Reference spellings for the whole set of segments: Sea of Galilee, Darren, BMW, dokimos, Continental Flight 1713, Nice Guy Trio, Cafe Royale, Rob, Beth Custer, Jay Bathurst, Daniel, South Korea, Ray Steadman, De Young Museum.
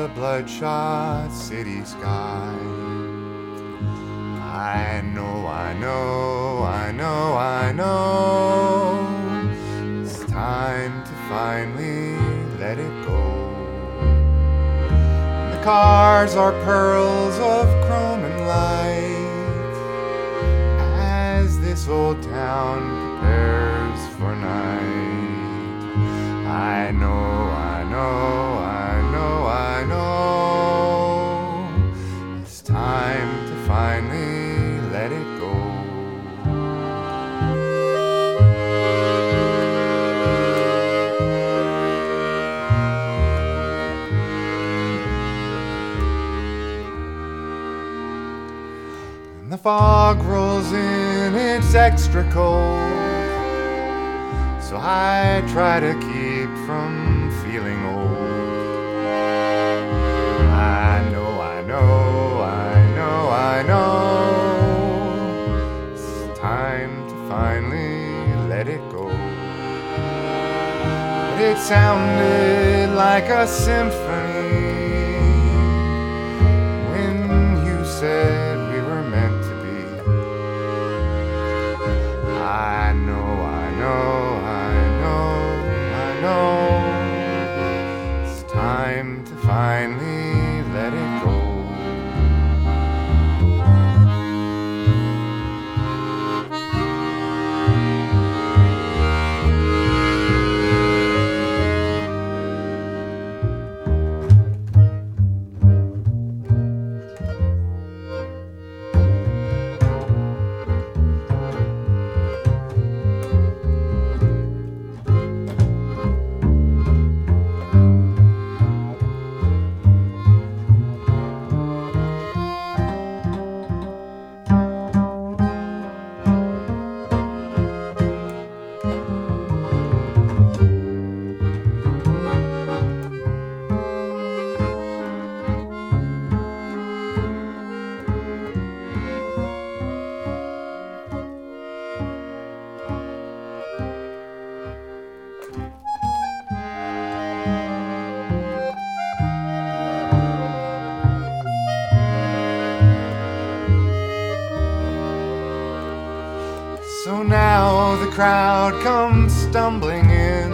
a bloodshot city sky. I know, it's time to finally let it go. And the cars are pearls of chrome and light as this old town prepares for night. I know, it's time to finally let it go. And the fog rolls in, it's extra cold, so I try to keep from feeling old. I know, it's time to finally let it go. But it sounded like a symphony when you said we were meant to be. I know, it's time to finally let it go. Crowd comes stumbling in,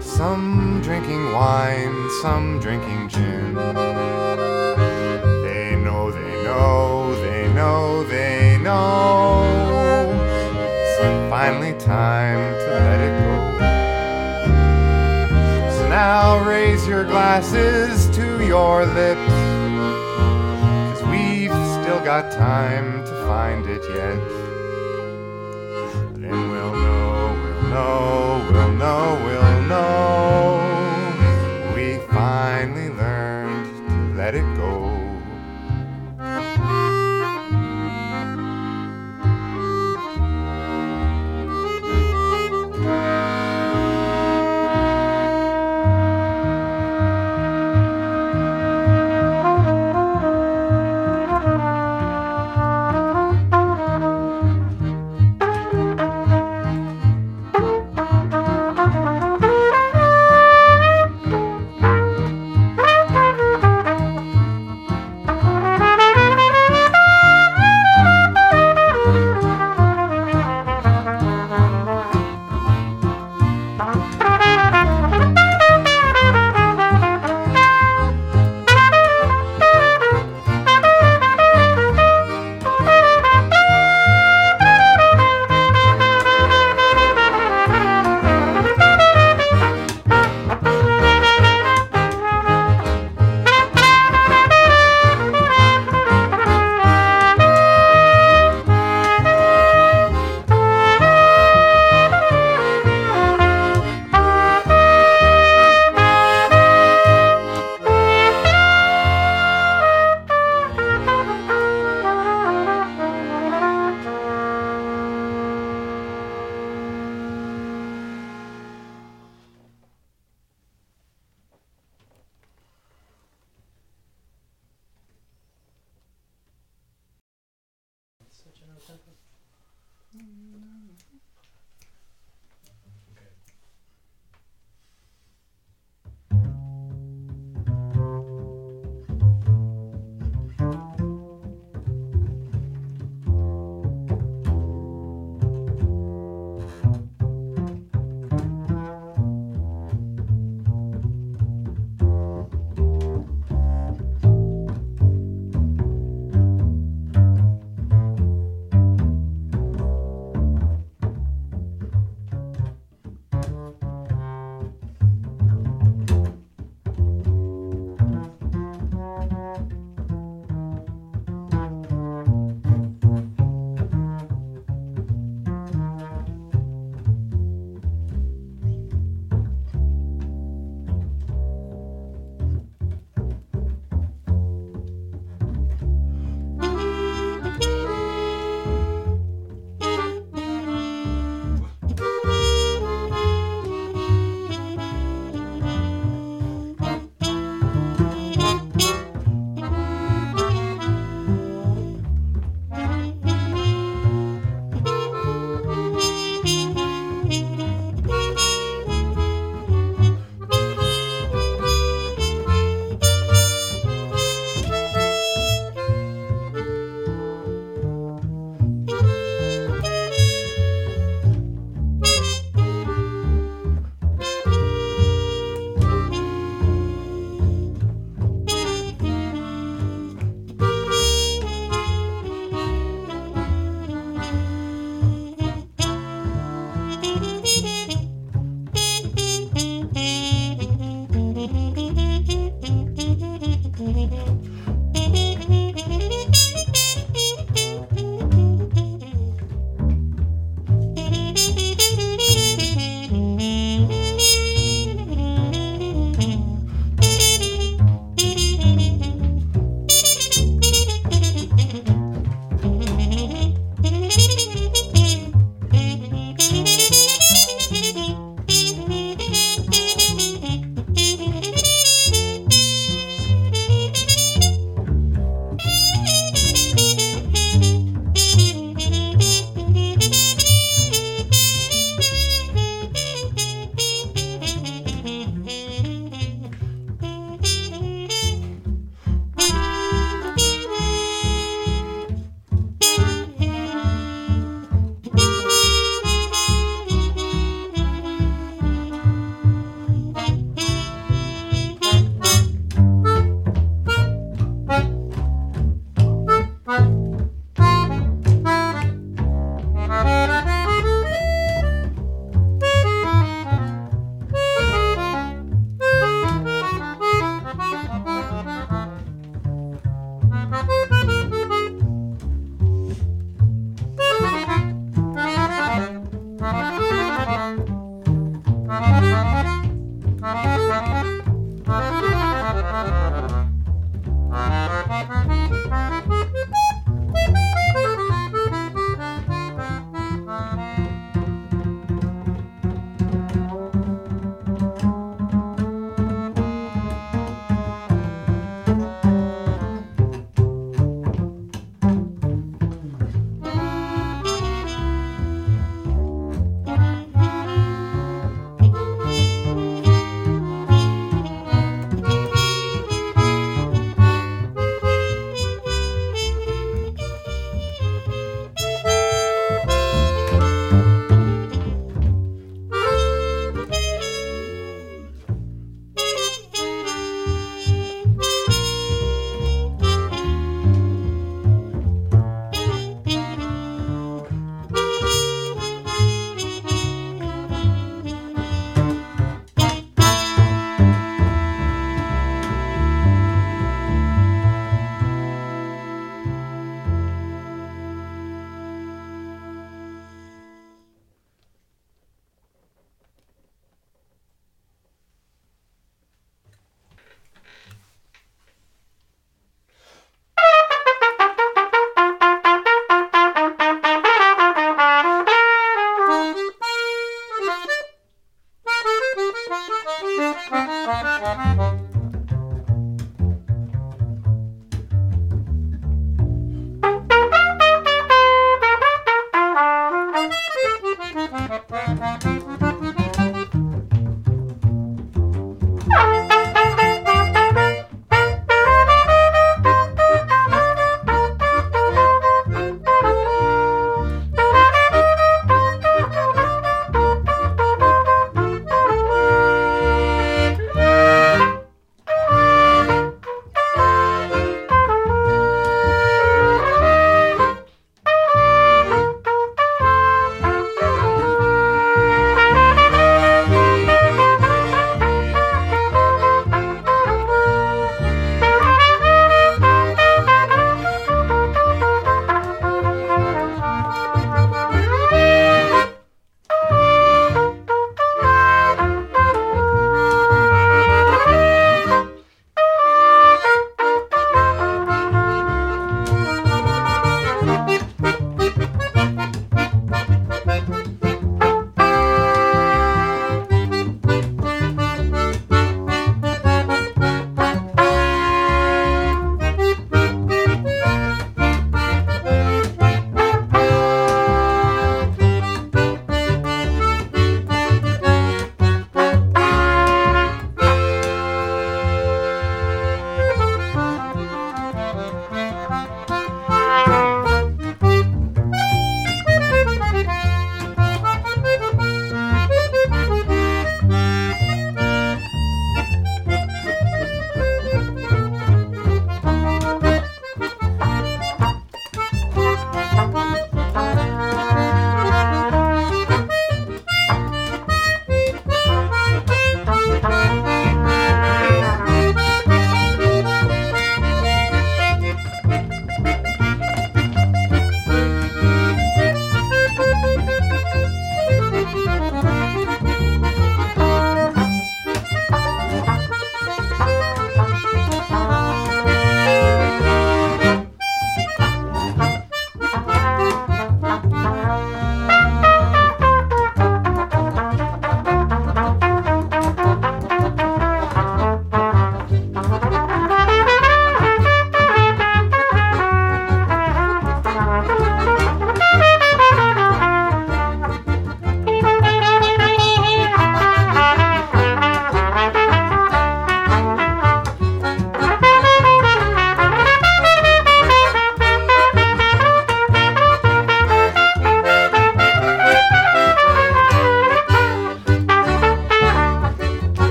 some drinking wine, some drinking gin. They know, it's finally time to let it go. So now raise your glasses to your lips, 'cause we've still got time to find it yet. We'll know, we finally learned to let it go.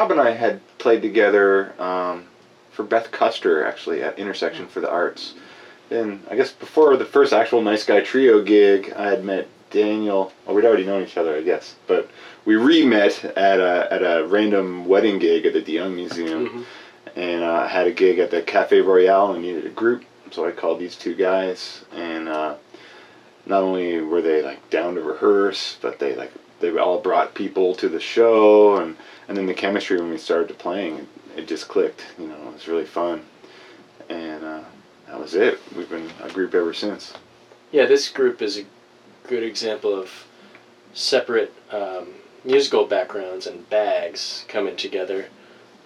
Rob and I had played together for Beth Custer, actually, at Intersection for the Arts. Then, I guess before the first actual Nice Guy Trio gig, I had met Daniel. Oh, we'd already known each other, I guess. But we re-met at a random wedding gig at the De Young Museum. Mm-hmm. And I had a gig at the Cafe Royale and needed a group. So I called these two guys. And not only were they like down to rehearse, but they all brought people to the show. And then the chemistry when we started playing, it just clicked. You know, it was really fun. And that was it. We've been a group ever since. Yeah, this group is a good example of separate musical backgrounds and bags coming together.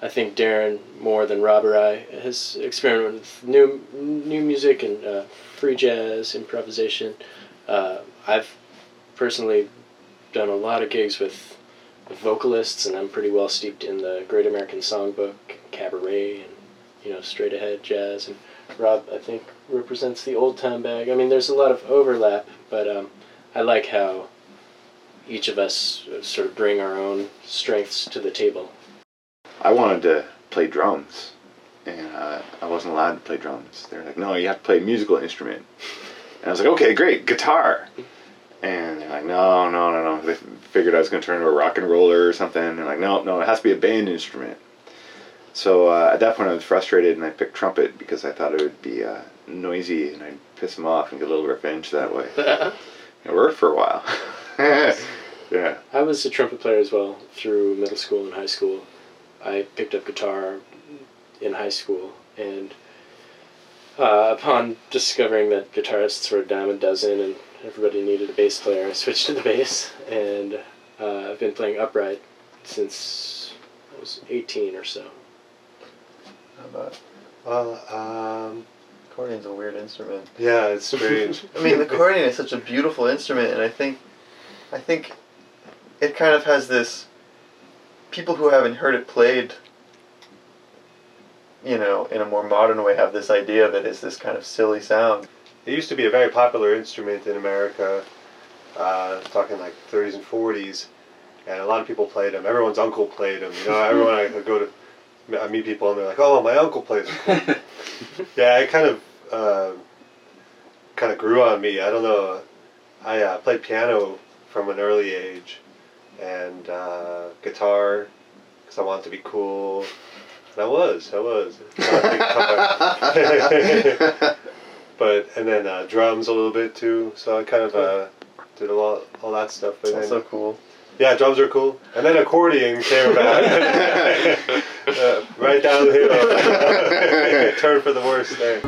I think Darren, more than Rob or I, has experimented with new music and free jazz, improvisation. I've personally done a lot of gigs with vocalists, and I'm pretty well steeped in the Great American Songbook, cabaret, and straight ahead jazz. And Rob, I think, represents the old time bag. I mean, there's a lot of overlap, but I like how each of us sort of bring our own strengths to the table. I wanted to play drums, and I wasn't allowed to play drums. They were like, no, you have to play a musical instrument. And I was like, okay, great, guitar. And they're like, no. They figured I was going to turn into a rock and roller or something. And they're like, no, it has to be a band instrument. So at that point I was frustrated, and I picked trumpet because I thought it would be noisy, and I'd piss them off and get a little revenge that way. It worked for a while. Yeah. I was a trumpet player as well through middle school and high school. I picked up guitar in high school, and upon discovering that guitarists were a dime a dozen and everybody needed a bass player, I switched to the bass, and I've been playing upright since I was 18 or so. How about? Well, accordion's a weird instrument. Yeah, it's strange. I mean, the accordion is such a beautiful instrument, and I think it kind of has this... People who haven't heard it played, in a more modern way, have this idea of it as this kind of silly sound. It used to be a very popular instrument in America, talking like 30s and 40s, and a lot of people played them. Everyone's uncle played them. Everyone I go to, I meet people and they're like, "Oh, my uncle plays them." Yeah, it kind of grew on me. I don't know. I played piano from an early age. And guitar, because I wanted to be cool, and I was. And then drums a little bit too. So I kind of did all that stuff. That's so cool. Yeah, drums are cool. And then accordion came about. Right down the hill. Turn for the worst there.